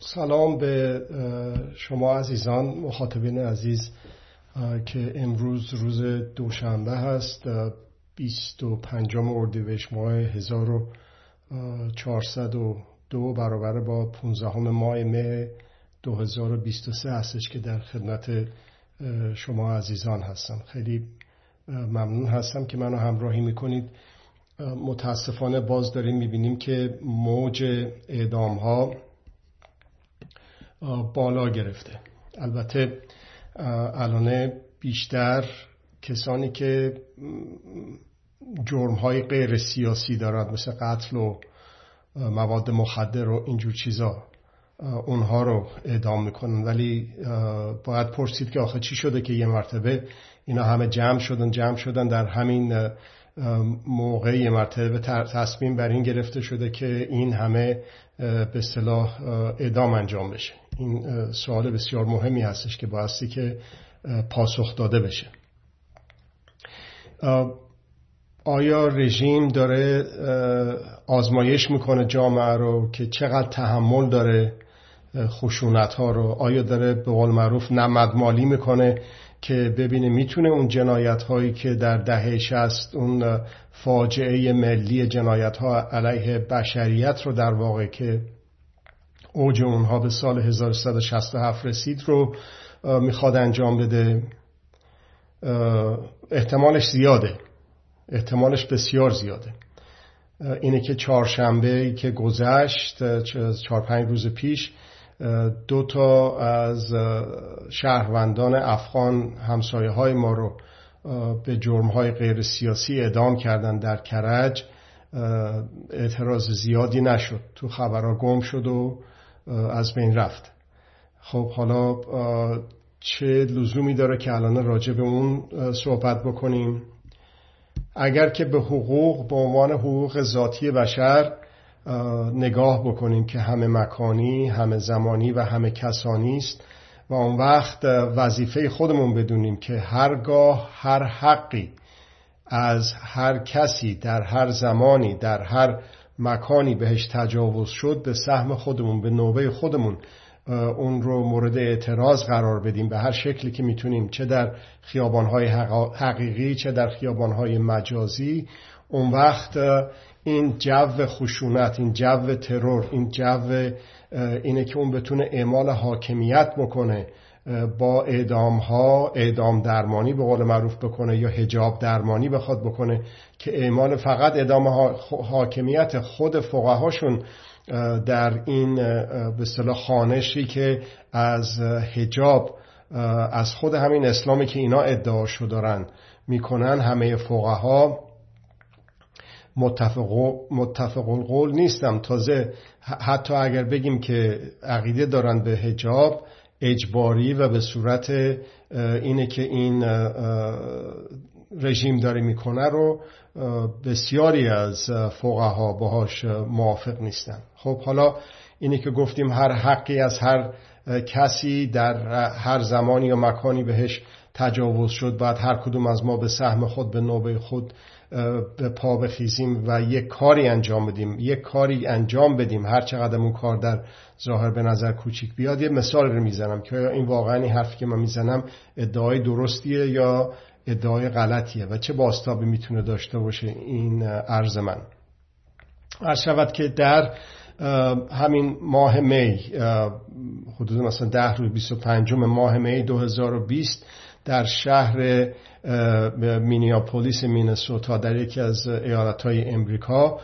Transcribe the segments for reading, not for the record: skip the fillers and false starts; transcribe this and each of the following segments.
سلام به شما عزیزان، مخاطبین عزیز، که امروز روز دوشنبه هست، 25 اردیبهشت ماه 1402 برابر با 15 ماه مه 2023 هستش که در خدمت شما عزیزان هستم. خیلی ممنون هستم که منو همراهی میکنید. متاسفانه باز داریم میبینیم که موج اعدام ها بالا گرفته. البته الان بیشتر کسانی که جرم های غیر سیاسی دارند، مثل قتل و مواد مخدر و اینجور چیزا، اونها رو اعدام میکنن. ولی باید پرسید که آخه چی شده که یه مرتبه اینا همه جمع شدن در همین موقع، یه مرتبه تصمیم بر این گرفته شده که این همه به اصطلاح اعدام انجام بشه. این سوال بسیار مهمی هستش که بایستی که پاسخ داده بشه. آیا رژیم داره آزمایش میکنه جامعه رو که چقدر تحمل داره خشونت ها رو؟ آیا داره به قول معروف نمدمالی میکنه که ببینه میتونه اون جنایت هایی که در دهه 60 اون فاجعه ملی جنایت ها علیه بشریت رو در واقع که اوج اونها به سال 1167 رسید رو میخواد انجام بده؟ احتمالش زیاده، احتمالش بسیار زیاده. اینه که چهارشنبه که گذشت، 4-5 روز پیش، 2 تا از شهروندان افغان همسایه های ما رو به جرم های غیر سیاسی اعدام کردن در کرج. اعتراض زیادی نشد، تو خبرها گم شد و از بین رفت. خب حالا چه لزومی داره که الان راجع به اون صحبت بکنیم؟ اگر که به حقوق به عنوان حقوق ذاتی بشر نگاه بکنیم که همه مکانی، همه زمانی و همه کسانی است، و اون وقت وظیفه خودمون بدونیم که هرگاه هر حقی از هر کسی در هر زمانی در هر مکانی بهش تجاوز شد، به سهم خودمون، به نوبه خودمون اون رو مورد اعتراض قرار بدیم به هر شکلی که میتونیم، چه در خیابان‌های حقیقی چه در خیابان‌های مجازی. اون وقت این جو خشونت، این جو ترور، این جو اینه که اون بتونه اعمال حاکمیت بکنه، با اعدام‌ها اعدام درمانی به قول معروف بکنه یا حجاب درمانی بخواد بکنه که اعمال فقط اعدام حاکمیت خود فقهاشون در این به اصطلاح خانشی که از حجاب، از خود همین اسلامی که اینا ادعاشو دارن میکنن. همه فقها متفق القول نیستم. تازه حتی اگر بگیم که عقیده دارن به حجاب اجباری و به صورت اینه که این رژیم داره میکنه رو، بسیاری از فقها باهاش موافق نیستن. خب حالا اینی که گفتیم هر حقی از هر کسی در هر زمانی یا مکانی بهش تجاوز شد، بعد هر کدوم از ما به سهم خود، به نوبه خود به پا بخیزیم و یک کاری انجام بدیم، هر چقدر اون کار در ظاهر به نظر کوچیک بیاد. یه مثال رو میزنم که این واقعا این حرفی که من میزنم ادعای درستیه یا ادعای غلطیه و چه باستابی میتونه داشته باشه این عرض من. عرض شود که در همین ماه می، حدود مثلا 10 روز 25 ماه می 2020، در شهر مینیاپولیس مینسوتا در یکی از ایالت‌های امریکا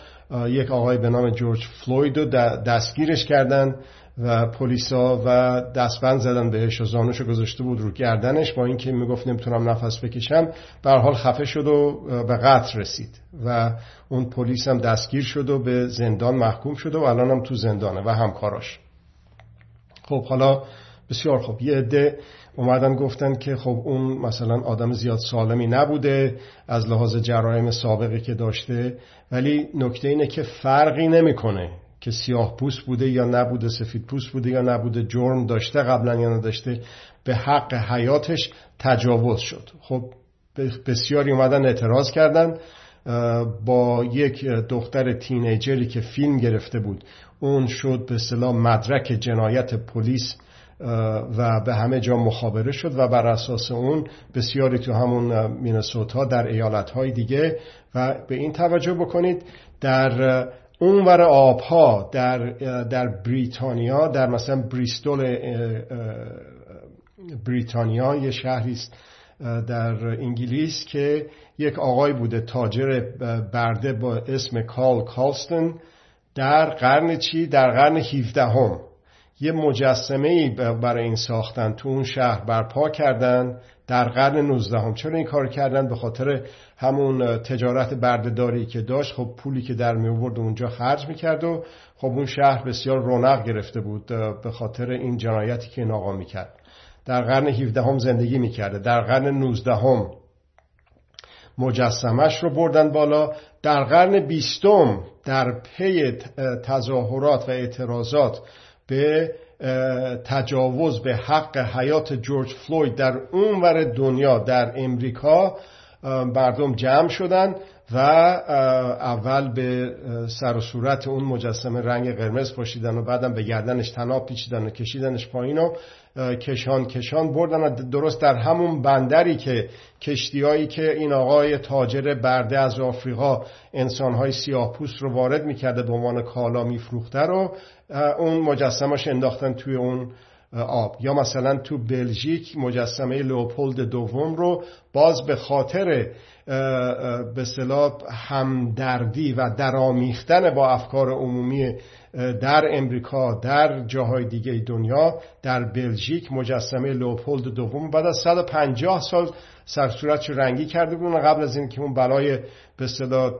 یک آقای به نام جورج فلویدو دستگیرش کردن و پلیسا و دستبند زدن بهش و زانوشو گذاشته بود رو گردنش، با اینکه میگفت نمیتونم نفس بکشم. به هر حال خفه شد و به قتل رسید و اون پلیس هم دستگیر شد و به زندان محکوم شد و الان هم تو زندانه و همکاراش. خب حالا بسیار خب، یه عده اومدن گفتن که خب اون مثلا آدم زیاد سالمی نبوده از لحاظ جرایم سابقه که داشته، ولی نکته اینه که فرقی نمیکنه که سیاه پوست بوده یا نبوده، سفید پوست بوده یا نبوده، جرم داشته قبلا یا نداشته، به حق حیاتش تجاوز شد. خب بسیاری اومدن اعتراض کردن. با یک دختر تینیجری که فیلم گرفته بود، اون شد به اصطلاح مدرک جنایت پلیس و به همه جا مخابره شد و بر اساس اون بسیاری تو همون مینسوتا در ایالت‌های دیگه. و به این توجه بکنید در اونور آبها در بریتانیا، در مثلا بریستول بریتانیا، یه شهریست در انگلیس که یک آقای بوده تاجر برده با اسم کالستن در قرن 17 هم یه مجسمه‌ای برای این ساختن تو اون شهر برپا کردن در قرن 19 هم. چرا این کار کردن؟ به خاطر همون تجارت برده‌داری که داشت، خب پولی که در می آورد اونجا خرج می‌کرد و خب اون شهر بسیار رونق گرفته بود به خاطر این جنایتی که این آقا می‌کرد. در قرن 17 هم زندگی می‌کرده. در قرن 19 هم مجسمش رو بردن بالا. در قرن 20 هم در پی تظاهرات و اعتراضات به تجاوز به حق حیات جورج فلوید در اونور دنیا، در امریکا، مردم جمع شدن و اول به سر و صورت اون مجسمه رنگ قرمز پاشیدن و بعدم به گردنش طناب پیچیدن و کشیدنش پایین و کشان بردن و درست در همون بندری که کشتیایی که این آقای تاجر برده از آفریقا انسانهای سیاه پوست رو وارد میکرده به عنوان کالا میفروخته رو اون مجسمهش انداختن توی اون آب. یا مثلا تو بلژیک مجسمه لئوپولد دوم رو باز به خاطر به اصطلاح همدردی و درامیختن با افکار عمومی در امریکا، در جاهای دیگه دنیا، در بلژیک مجسمه لئوپولد دوم بعد از 150 سال سرصورتش رنگی کرده بودن. قبل از این که اون بلای به اصطلاح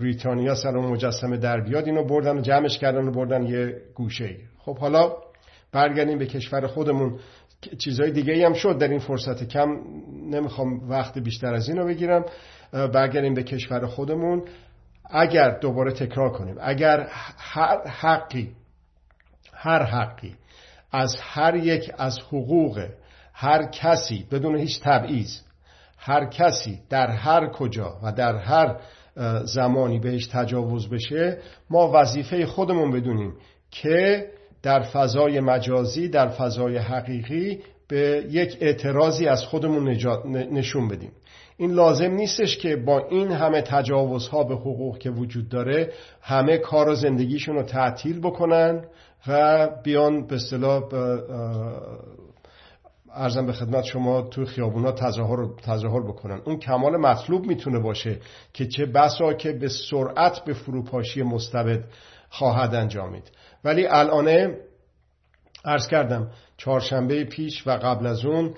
بریتانیا سر اون مجسمه در بیاد اینو بردن و جمعش کردن و بردن یه گوشه‌ای. خب حالا برگردیم به کشور خودمون. چیزهای دیگه‌ای هم شد در این فرصت کم، نمیخوام وقت بیشتر از اینو بگیرم. برگردیم به کشور خودمون. اگر دوباره تکرار کنیم، اگر هر حقی از هر یک از حقوق هر کسی بدون هیچ تبعیض، هر کسی در هر کجا و در هر زمانی بهش تجاوز بشه، ما وظیفه خودمون بدونیم که در فضای مجازی، در فضای حقیقی به یک اعتراضی از خودمون نشون بدیم. این لازم نیستش که با این همه تجاوزها به حقوق که وجود داره همه کار و زندگیشون رو تعطیل بکنن و بیان به اصطلاح عرضم به خدمت شما تو خیابونا تظاهر بکنن. اون کمال مطلوب میتونه باشه که چه بسا که به سرعت به فروپاشی مستبد خواهد انجامید. ولی الانه عرض کردم چهارشنبه پیش و قبل از اون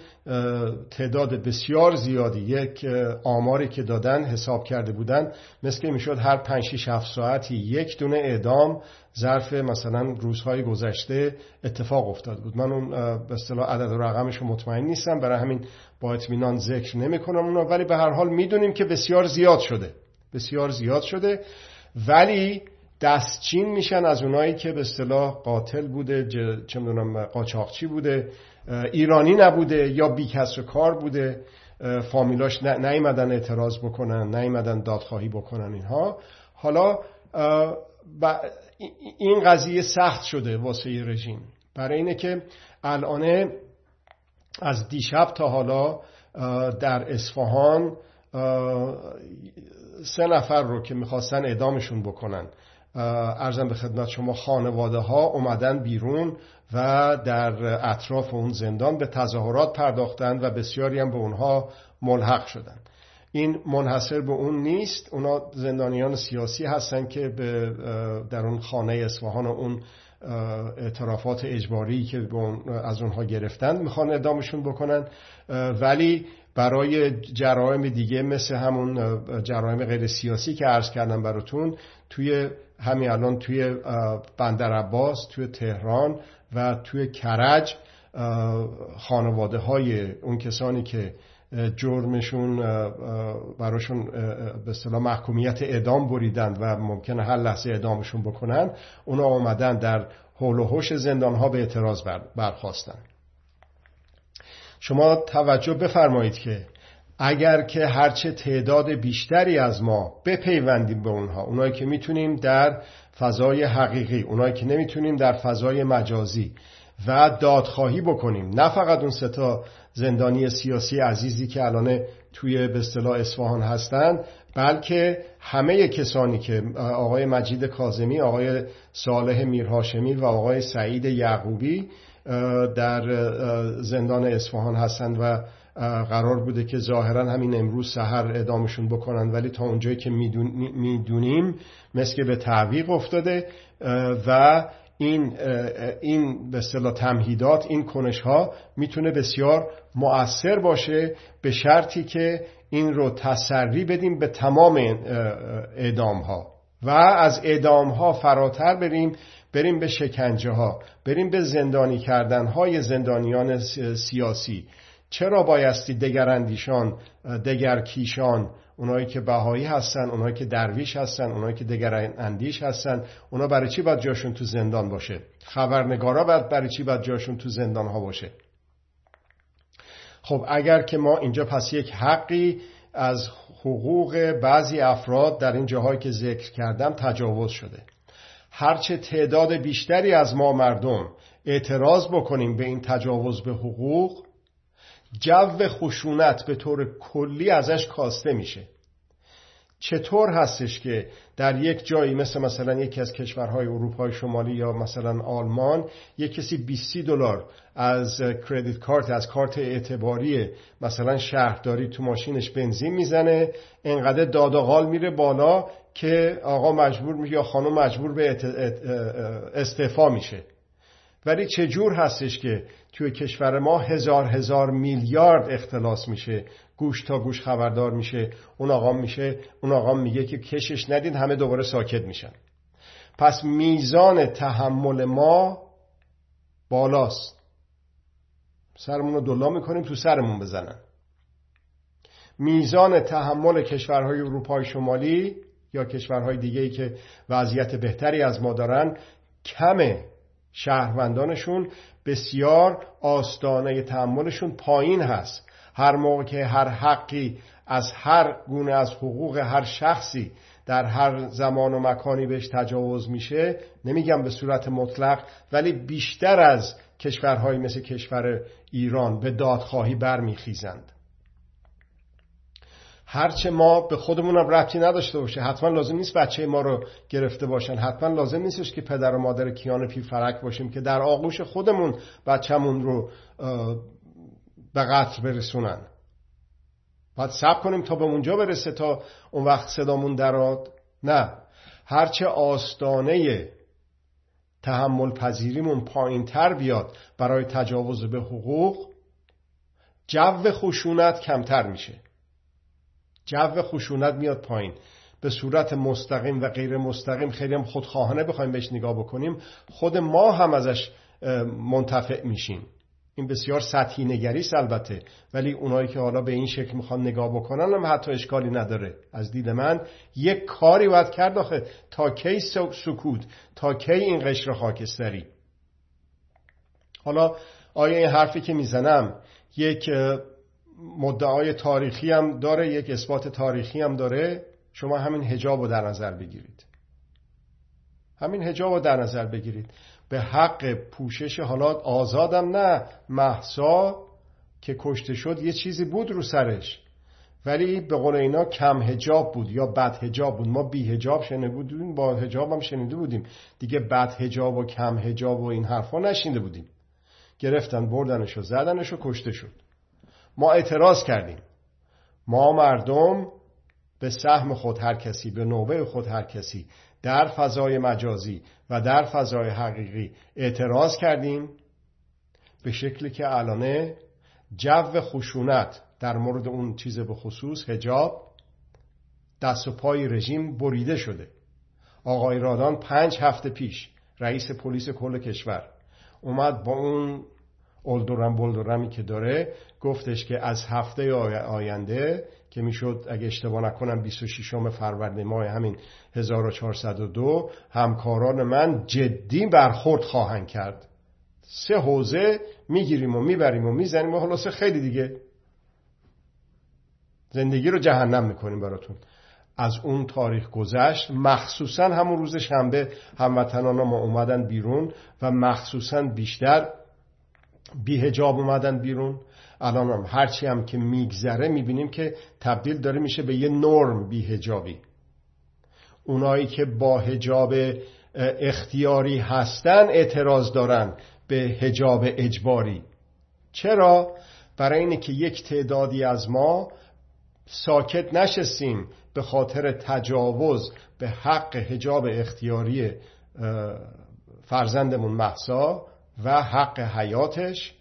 تعداد بسیار زیادی، یک آماری که دادن حساب کرده بودن مثل میشد هر 5-6-7 ساعتی یک دونه اعدام ظرف مثلا روزهای گذشته اتفاق افتاد بود. من اون به اصطلاح عدد و رقمش رو مطمئن نیستم، برای همین با اطمینان ذکر نمی‌کنم اونو، ولی به هر حال میدونیم که بسیار زیاد شده. ولی دستچین میشن از اونایی که به اصطلاح قاتل بوده، چه میدونم قاچاقچی بوده، ایرانی نبوده یا بی‌کسب و کار بوده، فامیلاش نیومدن اعتراض بکنن، نیومدن دادخواهی بکنن. اینها حالا این قضیه سخت شده واسه رژیم، برای اینه که الان از دیشب تا حالا در اصفهان 3 نفر رو که میخواستن اعدامشون بکنن عرضم به خدمت شما خانواده ها اومدن بیرون و در اطراف اون زندان به تظاهرات پرداختند و بسیاری هم به اونها ملحق شدن. این منحصر به اون نیست، اونا زندانیان سیاسی هستن که در اون خانه اصفهان و اون اعترافات اجباری که از اونها گرفتند میخوان اعدامشون بکنن. ولی برای جرایم دیگه مثل همون جرایم غیر سیاسی که عرض کردم براتون، توی همین الان توی بندرعباس، توی تهران و توی کرج خانواده های اون کسانی که جرمشون براشون به اصطلاح محکومیت اعدام بریدند و ممکنه هر لحظه اعدامشون بکنن، اونا آمدن در حول و حوش زندان ها به اعتراض برخاستن. شما توجه بفرمایید که اگر که هرچه تعداد بیشتری از ما بپیوندیم به اونها، اونایی که میتونیم در فضای حقیقی، اونایی که نمیتونیم در فضای مجازی و دادخواهی بکنیم. نه فقط اون سه تا زندانی سیاسی عزیزی که الان توی به اصطلاح اصفهان هستند، بلکه همه کسانی که آقای مجید کاظمی، آقای صالح میرهاشمی و آقای سعید یعقوبی در زندان اصفهان هستند و قرار بوده که ظاهرا همین امروز سحر اعدامشون بکنند، ولی تا اونجایی که میدونیم مثل که به تعویق افتاده و این به اصطلاح تمهیدات، این کنش ها میتونه بسیار مؤثر باشه، به شرطی که این رو تسری بدیم به تمام اعدام ها و از اعدام ها فراتر بریم به شکنجه ها، بریم به زندانی کردن های زندانیان سیاسی. چرا بایستی دگراندیشان، دگرکیشان، اونایی که بهایی هستن، اونایی که درویش هستن، اونایی که دگراندیش هستن، اونا برای چی باید جاشون تو زندان باشه؟ خبرنگارا برای چی باید جاشون تو زندان ها باشه؟ خب اگر که ما اینجا پس یک حقی از حقوق بعضی افراد در این جاهایی که ذکر کردم تجاوز شده، هرچه تعداد بیشتری از ما مردم اعتراض بکنیم به این تجاوز به حقوق، جو خشونت به طور کلی ازش کاسته میشه. چطور هستش که در یک جایی مثلا یکی از کشورهای اروپای شمالی یا مثلا آلمان یک کسی 20 دلار از کردیت کارت، از کارت اعتباری مثلا شهرداری تو ماشینش بنزین میزنه، انقدر داداغال میره بالا که آقا مجبور میشه یا خانم مجبور به استعفا میشه. ولی چجور هستش که توی کشور ما هزار میلیارد اختلاس میشه، گوش تا گوش خبردار میشه، اون آقا میگه که کشش ندید، همه دوباره ساکت میشن. پس میزان تحمل ما بالاست، سرمون رو دلا میکنیم تو سرمون بزنن. میزان تحمل کشورهای اروپای شمالی یا کشورهای دیگه‌ای که وضعیت بهتری از ما دارن کمه، شهروندانشون بسیار آستانه تحملشون پایین هست. هر موقع که هر حقی از هر گونه از حقوق هر شخصی در هر زمان و مکانی بهش تجاوز میشه، نمیگم به صورت مطلق، ولی بیشتر از کشورهای مثل کشور ایران به دادخواهی برمیخیزند. هرچه ما به خودمونم ربطی نداشته باشه، حتما لازم نیست بچه ما رو گرفته باشن، حتما لازم نیستش که پدر و مادر کیان پیرفلک باشیم که در آغوش خودمون بچه‌مون رو به قتل برسونن. باید صبر کنیم تا به اونجا برسه تا اون وقت صدامون دراد؟ نه، هرچه آستانه تحمل پذیریمون پایین تر بیاد برای تجاوز به حقوق، جو خشونت کمتر میشه، جو خشونت میاد پایین. به صورت مستقیم و غیر مستقیم خیلی هم خودخواهانه بخوایم بهش نگاه بکنیم، خود ما هم ازش منتفع میشیم. این بسیار سطحی نگریست البته، ولی اونایی که حالا به این شکل میخوان نگاه بکنن هم حتی اشکالی نداره. از دید من یک کاری باید کرد آخه، تا کی سکوت، تا کی این قشر خاکستری؟ حالا آیا این حرفی که میزنم یک مدعای تاریخی هم داره، یک اثبات تاریخی هم داره؟ شما همین حجاب رو در نظر بگیرید، همین حجاب رو در نظر بگیرید به حق پوشش. حالا آزادم نه، مهسا که کشته شد یه چیزی بود رو سرش، ولی به قول اینا کم حجاب بود یا بد حجاب بود. ما بی حجاب شنیده بودیم، با حجاب هم شنیده بودیم دیگه، بد حجاب و کم حجاب و این حرفا نشنیده بودیم. گرفتن بردنشو زدنشو کشته شد. ما اعتراض کردیم، ما مردم به سهم خود هر کسی، به نوبه خود هر کسی در فضای مجازی و در فضای حقیقی اعتراض کردیم، به شکلی که الانه جو خشونت در مورد اون چیز به خصوص حجاب دست و پای رژیم بریده شده. آقای رادان 5 هفته پیش، رئیس پلیس کل کشور، اومد با اون اولدورم بولدورمی که داره گفتش که از هفته آینده که میشد اگه اشتباه نکنم 26 فروردین ماه همین 1402 همکاران من جدی برخورد خواهند کرد، 3 حوزه میگیریم و میبریم و میزنیم و خلاصه خیلی دیگه زندگی رو جهنم میکنیم براتون. از اون تاریخ گذشت، مخصوصا همون روز شنبه هموطنان ما اومدن بیرون و مخصوصا بیشتر بی‌حجاب اومدن بیرون. الان هم هرچی هم که میگذره میبینیم که تبدیل داره میشه به یه نرم بی‌حجابی. اونایی که با حجاب اختیاری هستن اعتراض دارن به حجاب اجباری. چرا؟ برای اینه که یک تعدادی از ما ساکت نشستیم به خاطر تجاوز به حق حجاب اختیاری فرزندمون مهسا و حق حیاتش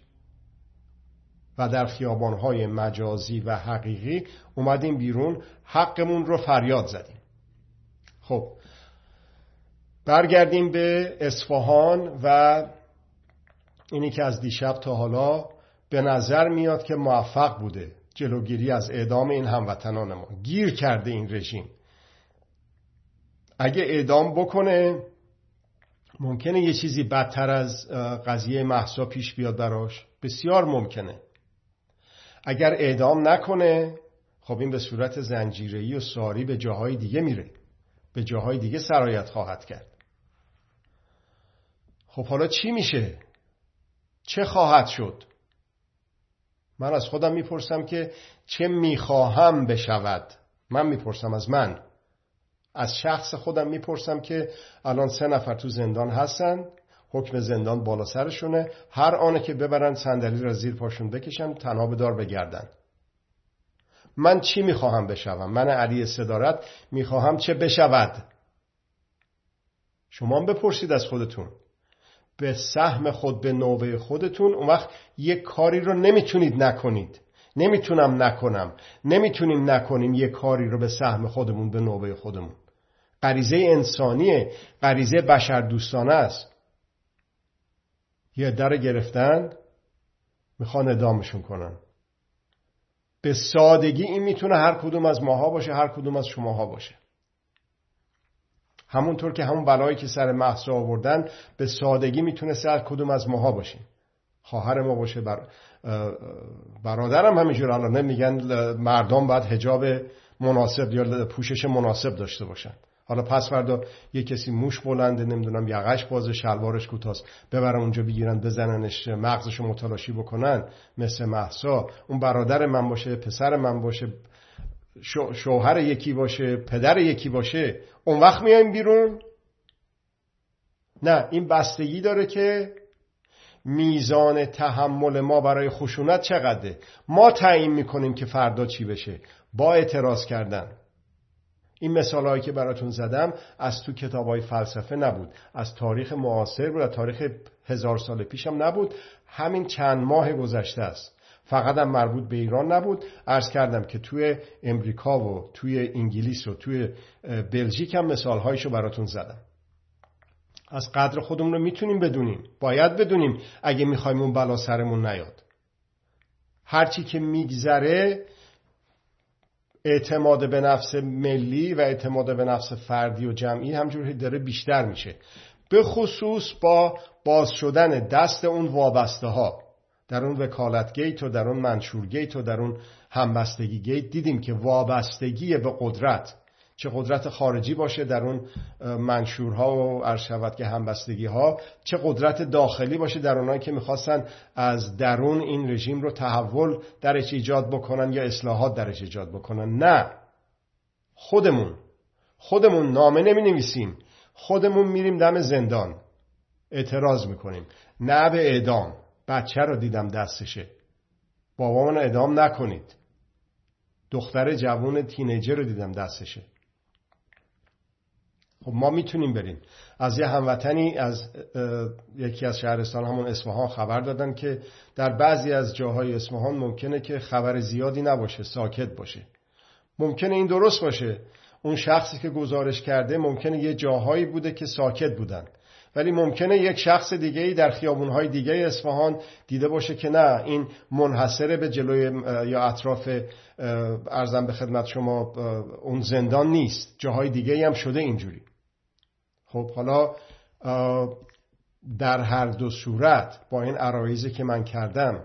و در خیابان‌های مجازی و حقیقی اومدیم بیرون، حقمون رو فریاد زدیم. خب برگردیم به اصفهان و اینی که از دیشب تا حالا به نظر میاد که موفق بوده جلوگیری از اعدام این هموطنان ما. گیر کرده این رژیم، اگه اعدام بکنه ممکنه یه چیزی بدتر از قضیه مهسا پیش بیاد براش، بسیار ممکنه. اگر اعدام نکنه خب این به صورت زنجیره‌ای و ساری به جاهای دیگه میره، به جاهای دیگه سرایت خواهد کرد. خب حالا چی میشه؟ چه خواهد شد؟ من از خودم میپرسم که چه میخواهم بشود. من میپرسم از من، از شخص خودم میپرسم که الان 3 نفر تو زندان هستن، حکم زندان بالا سرشونه، هر آنه که ببرن صندلی را زیر پاشون بکشن، تنها به دار بگردن. من چی میخواهم بشوم؟ من علی صدارت میخواهم چه بشود؟ شما بپرسید از خودتون، به سهم خود، به نوبه خودتون. اون وقت یک کاری رو نمیتونید نکنید. نمیتونم نکنم، نمیتونیم نکنیم یک کاری رو به سهم خودمون، به نوبه خودمون. غریزه انسانیه، غریزه بشردوستانه است. یه در گرفتن میخوان اعدامشون کنن. به سادگی این میتونه هر کدوم از ماها باشه، هر کدوم از شماها باشه. همونطور که همون بلایی که سر مهسا آوردن به سادگی میتونه سر کدوم از ماها باشه، خواهر ما باشه، برادرم همینجور. الان میگن مردم باید حجاب مناسب یا پوشش مناسب داشته باشن. حالا پس فردا یه کسی موش بلنده، نمیدونم یقش بازه، شلوارش کوتاست، ببرن اونجا بگیرن بزننش، مغزشو متلاشی بکنن مثل مهسا. اون برادر من باشه، پسر من باشه، شوهر یکی باشه، پدر یکی باشه، اون وقت میایم بیرون؟ نه، این بستگی داره که میزان تحمل ما برای خشونت چقدره. ما تعیین میکنیم که فردا چی بشه با اعتراض کردن. این مثالهایی که براتون زدم از تو کتابهای فلسفه نبود، از تاریخ معاصر بود، از تاریخ 1000 سال پیشم نبود، همین چند ماه گذشته است. فقط هم مربوط به ایران نبود. عرض کردم که توی امریکا و توی انگلیس و توی بلژیک هم مثالهایشو براتون زدم. از قدر خودمون رو میتونیم بدونیم، باید بدونیم اگه میخوایم اون بلا سرمون نیاد. هرچی که میگذره اعتماد به نفس ملی و اعتماد به نفس فردی و جمعی همجوری داره بیشتر میشه، به خصوص با باز شدن دست اون وابسته ها. در اون وکالت گیت و در اون منشور گیت و در اون همبستگی گیت دیدیم که وابستگی به قدرت، چه قدرت خارجی باشه در اون منشورها و ارشوت که همبستگی ها، چه قدرت داخلی باشه در اونایی که میخواستن از درون این رژیم رو تحول درش ایجاد بکنن یا اصلاحات درش ایجاد بکنن. نه، خودمون نامه نمی نویسیم، خودمون میریم دم زندان اعتراض میکنیم، نه به اعدام. بچه رو دیدم دستشه، بابامون اعدام نکنید. دختر جوان تینیجر رو دیدم دستشه. خب ما میتونیم بریم. از یه هموطنی از یکی از شهرستان همون اصفهان خبر دادن که در بعضی از جاهای اصفهان ممکنه که خبر زیادی نباشه، ساکت باشه. ممکنه این درست باشه. اون شخصی که گزارش کرده ممکنه یه جاهایی بوده که ساکت بودن، ولی ممکنه یک شخص دیگه‌ای در خیابون‌های دیگه اصفهان دیده باشه که نه، این منحصر به جلوی یا اطراف، عرضم به خدمت شما، اون زندان نیست، جاهای دیگه‌ای هم شده اینجوری. خب حالا در هر دو صورت با این عرایزی که من کردم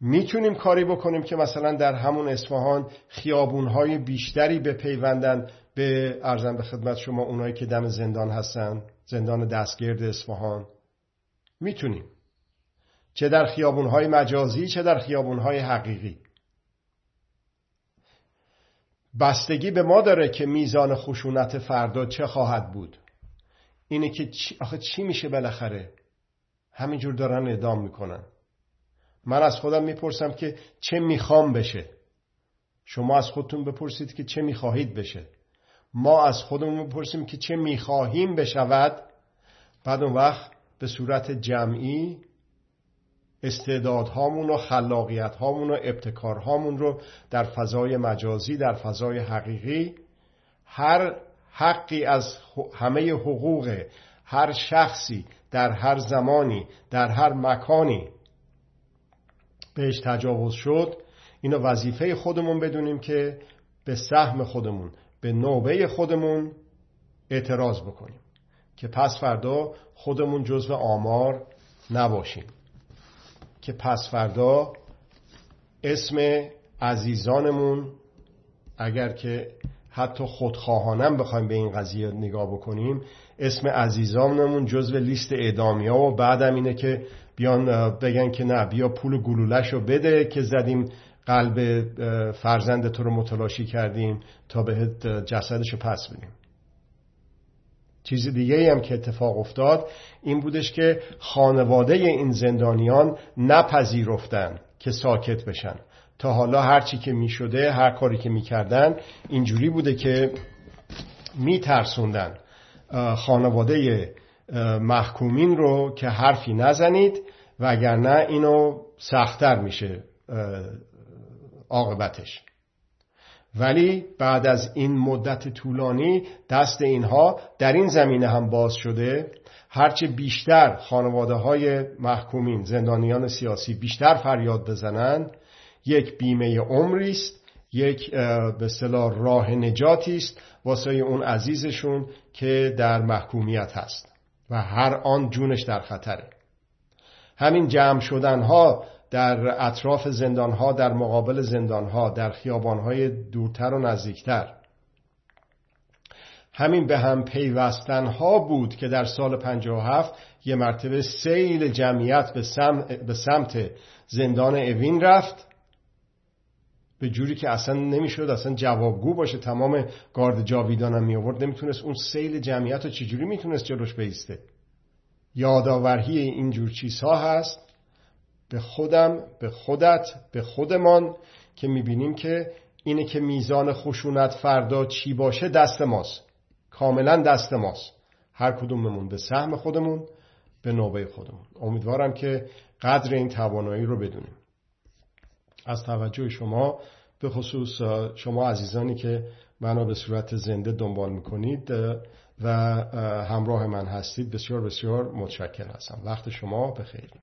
میتونیم کاری بکنیم که مثلا در همون اصفهان خیابونهای بیشتری بپیوندن به عرضم به خدمت شما اونایی که دم زندان هستن، زندان دستگرد اصفهان. میتونیم، چه در خیابونهای مجازی چه در خیابونهای حقیقی. بستگی به ما داره که میزان خشونت فردا چه خواهد بود. اینه که آخه چی میشه بالاخره؟ همینجور دارن اعدام میکنن. من از خودم میپرسم که چه میخوام بشه. شما از خودتون بپرسید که چه میخواهید بشه. ما از خودمون میپرسیم که چه میخواهیم بشود. بعد اون وقت به صورت جمعی استعدادهامون و خلاقیتهامون و ابتکارهامون رو در فضای مجازی، در فضای حقیقی، هر حقی از همه حقوق هر شخصی در هر زمانی در هر مکانی بهش تجاوز شد، اینو وظیفه خودمون بدونیم که به سهم خودمون، به نوبه خودمون اعتراض بکنیم که پس فردا خودمون جزو آمار نباشیم، که پس فردا اسم عزیزانمون، اگر که حتی خودخواهانم بخوایم به این قضیه نگاه بکنیم، اسم عزیزانمون جزو لیست اعدامی‌ها و بعدم اینه که بیان بگن که نه بیا پول گلوله‌شو بده که زدیم قلب فرزند تو رو متلاشی کردیم تا بهت جسدشو پس بدیم. چیز دیگه‌ای هم که اتفاق افتاد این بودش که خانواده این زندانیان نپذیرفتن که ساکت بشن. تا حالا هر چی که میشده، هر کاری که میکردن اینجوری بوده که میترسوندن خانواده محکومین رو که حرفی نزنید وگرنه اینو سخت‌تر میشه عاقبتش. ولی بعد از این مدت طولانی دست اینها در این زمینه هم باز شده، هرچه بیشتر خانواده‌های محکومین، زندانیان سیاسی بیشتر فریاد بزنن، یک بیمه عمری است، یک به اصطلاح راه نجاتی است واسه اون عزیزشون که در محکومیت هست و هر آن جونش در خطره. همین جمع شدن‌ها در اطراف زندانها، در مقابل زندانها، در خیابانهای دورتر و نزدیکتر، همین به هم پیوستنها بود که در سال 57 یه مرتبه سیل جمعیت به سمت زندان اوین رفت، به جوری که اصلا نمیشد اصلا جوابگو باشه. تمام گارد جاویدانم می آورد، نمیتونست اون سیل جمعیت رو چجوری میتونست جلوش بیسته. یادآوری اینجور چیزها هست به خودم، به خودت، به خودمان که میبینیم که اینه که میزان خشونت فردا چی باشه دست ماست، کاملا دست ماست، هر کدوممون به سهم خودمون، به نوبه خودمون. امیدوارم که قدر این توانایی رو بدونیم. از توجه شما، به خصوص شما عزیزانی که منو به صورت زنده دنبال میکنید و همراه من هستید، بسیار بسیار متشکر هستم. وقت شما بخیر.